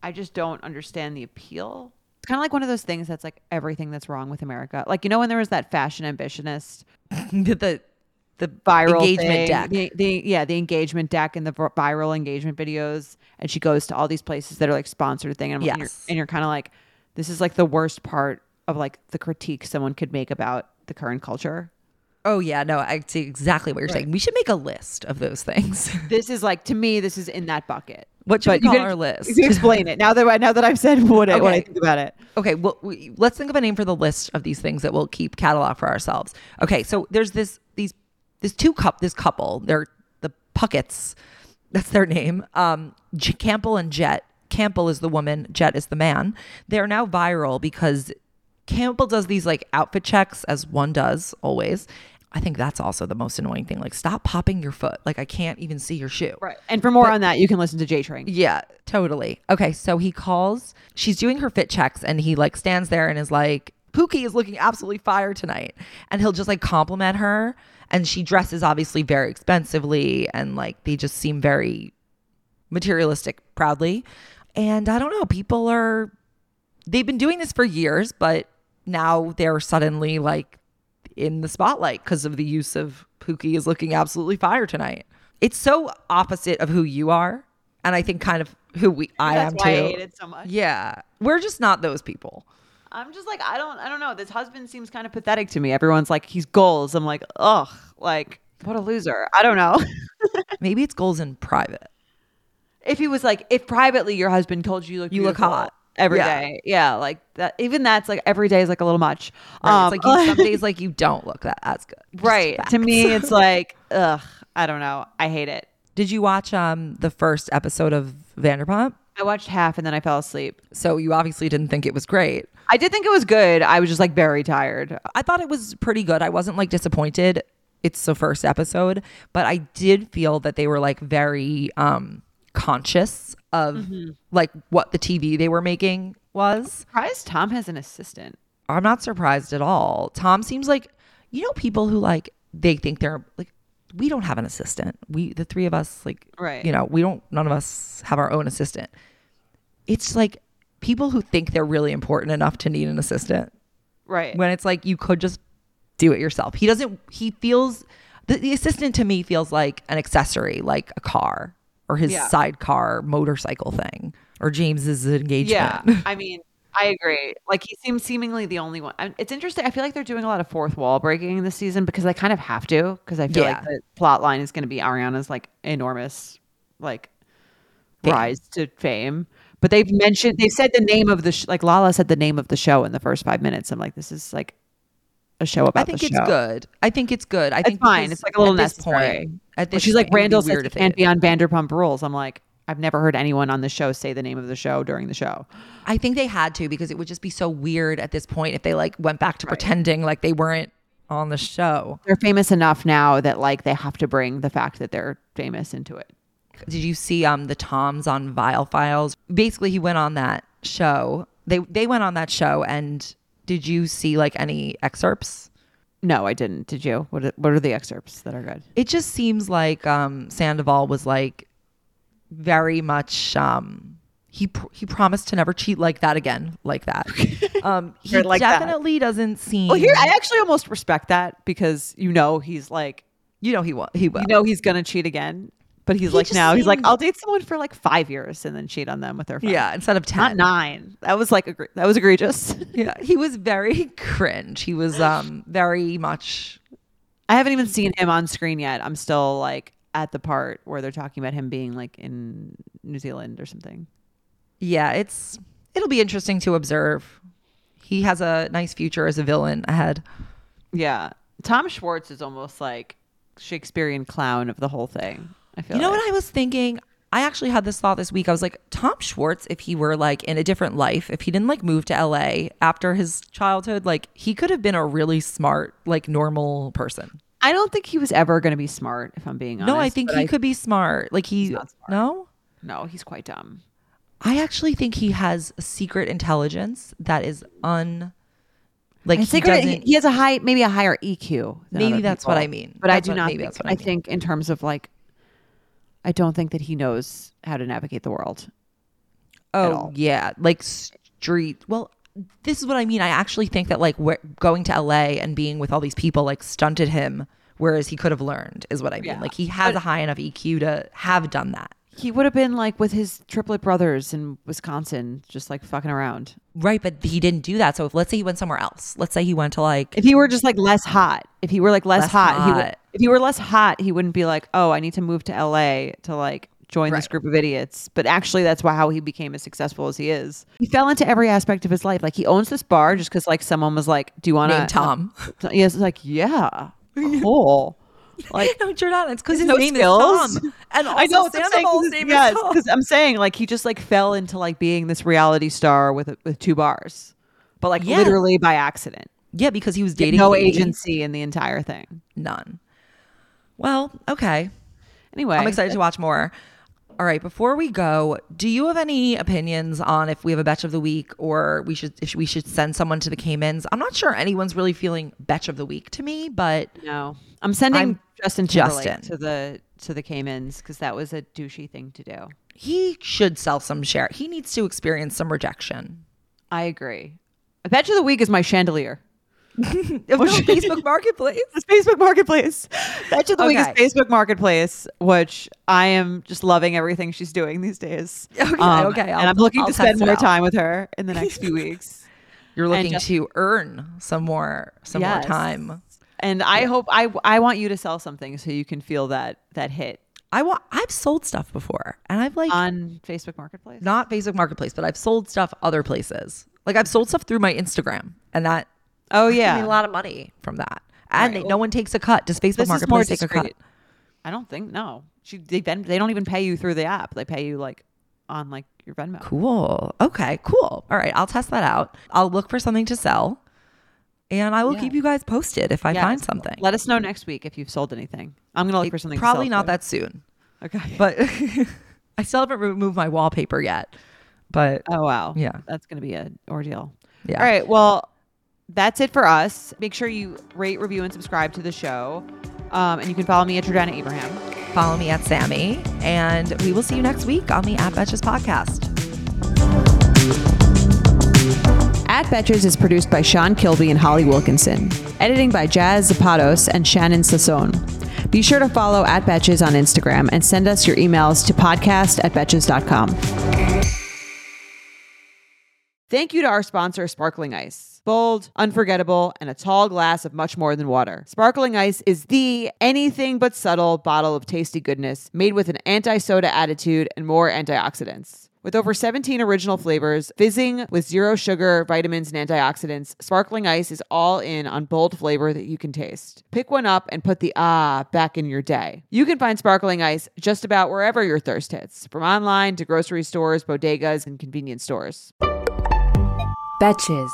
I just don't understand the appeal. It's kind of like one of those things that's like everything that's wrong with America. Like, you know, when there was that fashion ambitionist, the viral engagement thing, deck, the engagement deck and the viral engagement videos. And she goes to all these places that are like sponsored thing. And, you're kind of like, this is like the worst part of like the critique someone could make about the current culture. Oh yeah. No, I see exactly what you're saying. We should make a list of those things. This is like, to me, this is in that bucket. What should we call our list? You can explain it now that I've said what I think about it. Okay, well, let's think of a name for the list of these things that we'll keep catalog for ourselves. Okay, so there's this couple. They're the Puckets. That's their name. Campbell and Jet. Campbell is the woman. Jet is the man. They're now viral because Campbell does these like outfit checks, as one does always. I think that's also the most annoying thing. Like, stop popping your foot. Like, I can't even see your shoe. Right. And for more on that, you can listen to J Train. Yeah, totally. Okay, so he calls. She's doing her fit checks, and he, like, stands there and is like, Pookie is looking absolutely fire tonight. And he'll just, like, compliment her. And she dresses, obviously, very expensively. And, like, they just seem very materialistic, proudly. And I don't know. People are... They've been doing this for years, but now they're suddenly, like... in the spotlight because of the use of Pookie is looking absolutely fire tonight. It's so opposite of who you are, and I think kind of who I am too. That's why I hate it so much. Yeah, we're just not those people. I'm just like I don't know. This husband seems kind of pathetic to me. Everyone's like he's goals. I'm like ugh, like what a loser. I don't know. Maybe it's goals in private. If he was like, if privately your husband told you you look hot. Every day. Yeah. Like that, even that's like every day is like a little much. Right, it's like some days like you don't look as good. Just right. Facts. To me, it's like, ugh, I don't know. I hate it. Did you watch the first episode of Vanderpump? I watched half and then I fell asleep. So you obviously didn't think it was great. I did think it was good. I was just like very tired. I thought it was pretty good. I wasn't like disappointed. It's the first episode, but I did feel that they were like very conscious of like what the TV they were making was. I'm surprised Tom has an assistant. I'm not surprised at all. Tom seems like, you know, people who like, they think they're like, we don't have an assistant. The three of us, like, you know, none of us have our own assistant. It's like people who think they're really important enough to need an assistant. Right. When it's like, you could just do it yourself. He feels, the assistant to me feels like an accessory, like a car. Or his sidecar motorcycle thing, or James's engagement. Yeah, I mean, I agree. Like he seems seemingly the only one. It's interesting. I feel like they're doing a lot of fourth wall breaking this season because they kind of have to. Because I feel like the plot line is going to be Ariana's like enormous, like rise to fame. But they said the name of the like Lala said the name of the show in the first 5 minutes. I'm like, this is like a show about. I think it's good. It's fine. It's like a little necessary. She's like, Randall says it can't be on Vanderpump Rules. I'm like, I've never heard anyone on the show say the name of the show during the show. I think they had to because it would just be so weird at this point if they like went back to pretending like they weren't on the show. They're famous enough now that like they have to bring the fact that they're famous into it. Did you see the Toms on Vile Files? Basically, he went on that show. They went on that show and Did you see like any excerpts? No, I didn't. Did you? What are the excerpts that are good? It just seems like Sandoval was like very much he promised to never cheat like that again, like that. He like definitely that. Doesn't seem. Well, here I actually almost respect that because he's like he will. He's gonna cheat again. But he's like I'll date someone for like 5 years and then cheat on them with their friend. Yeah, instead of 10, not 9. That was like that was egregious. Yeah, he was very cringe. He was very much. I haven't even seen him on screen yet. I'm still like at the part where they're talking about him being like in New Zealand or something. Yeah, it'll be interesting to observe. He has a nice future as a villain ahead. Yeah, Tom Schwartz is almost like Shakespearean clown of the whole thing. What I was thinking? I actually had this thought this week. I was like, Tom Schwartz, if he were like in a different life, if he didn't like move to LA after his childhood, like he could have been a really smart, like normal person. I don't think he was ever going to be smart, if I'm being honest. No, I think he could be smart. Like he's not smart. No, he's quite dumb. I actually think he has a secret intelligence that is like he has maybe a higher EQ. Maybe that's what I mean. But I think in terms of like. I don't think that he knows how to navigate the world. Oh, yeah. Like street. Well, this is what I mean. I actually think that like going to LA and being with all these people like stunted him, whereas he could have learned is what I mean. Yeah. Like he has a high enough EQ to have done that. He would have been like with his triplet brothers in Wisconsin, just like fucking around. Right. But he didn't do that. So if let's say he went somewhere else, let's say he went to like. If he were just like less hot, if he were less hot, he wouldn't be like, oh, I need to move to LA to like join this group of idiots. But actually, that's how he became as successful as he is. He fell into every aspect of his life. Like he owns this bar just because like someone was like, do you want to. Name Tom. Yes. Like, yeah, cool. Like no, Jordana, it's because his name is Tom, and also I know Sandoval's name is Tom. Because I'm saying like he just like fell into like being this reality star with two bars, but like literally by accident. Yeah, because he was dating no agency in the entire thing, none. Well, okay. Anyway, I'm excited to watch more. All right, before we go, do you have any opinions on if we have a Betch of the Week or if we should send someone to the Caymans? I'm not sure anyone's really feeling Betch of the Week to me, but no, I'm sending Justin Timberlake to the Caymans because that was a douchey thing to do. He should sell some share. He needs to experience some rejection. I agree. A Betch of the Week is my chandelier. Facebook Marketplace. It's Facebook Marketplace. Betch of the Week is Facebook Marketplace, which I am just loving everything she's doing these days. Okay. And I'm looking to spend more time with her in the next few weeks. You're looking to earn some more time. And I hope I want you to sell something so you can feel that hit. I've sold stuff before, and I've like on Facebook Marketplace. Not Facebook Marketplace, but I've sold stuff other places. Like I've sold stuff through my Instagram, and that. Oh yeah, I made a lot of money from that, and no one takes a cut. Does Facebook Marketplace take a cut? I don't think no. They don't even pay you through the app. They pay you like on like your Venmo. Cool. Okay. Cool. All right. I'll test that out. I'll look for something to sell, and I will keep you guys posted if I find something. Let us know next week if you've sold anything. I'm gonna look for something. Probably not that soon. Okay. But I still haven't removed my wallpaper yet. But oh wow, yeah, that's gonna be an ordeal. Yeah. All right. Well. That's it for us. Make sure you rate, review, and subscribe to the show. And you can follow me at Jordana Abraham. Follow me at Sammy. And we will see you next week on the At Betches podcast. At Betches is produced by Sean Kilby and Holly Wilkinson. Editing by Jazz Zapatos and Shannon Sassone. Be sure to follow At Betches on Instagram and send us your emails to podcast@betches.com. Thank you to our sponsor, Sparkling Ice. Bold, unforgettable, and a tall glass of much more than water. Sparkling Ice is the anything but subtle bottle of tasty goodness made with an anti-soda attitude and more antioxidants. With over 17 original flavors, fizzing with zero sugar, vitamins, and antioxidants, Sparkling Ice is all in on bold flavor that you can taste. Pick one up and put the back in your day. You can find Sparkling Ice just about wherever your thirst hits, from online to grocery stores, bodegas, and convenience stores. Betches.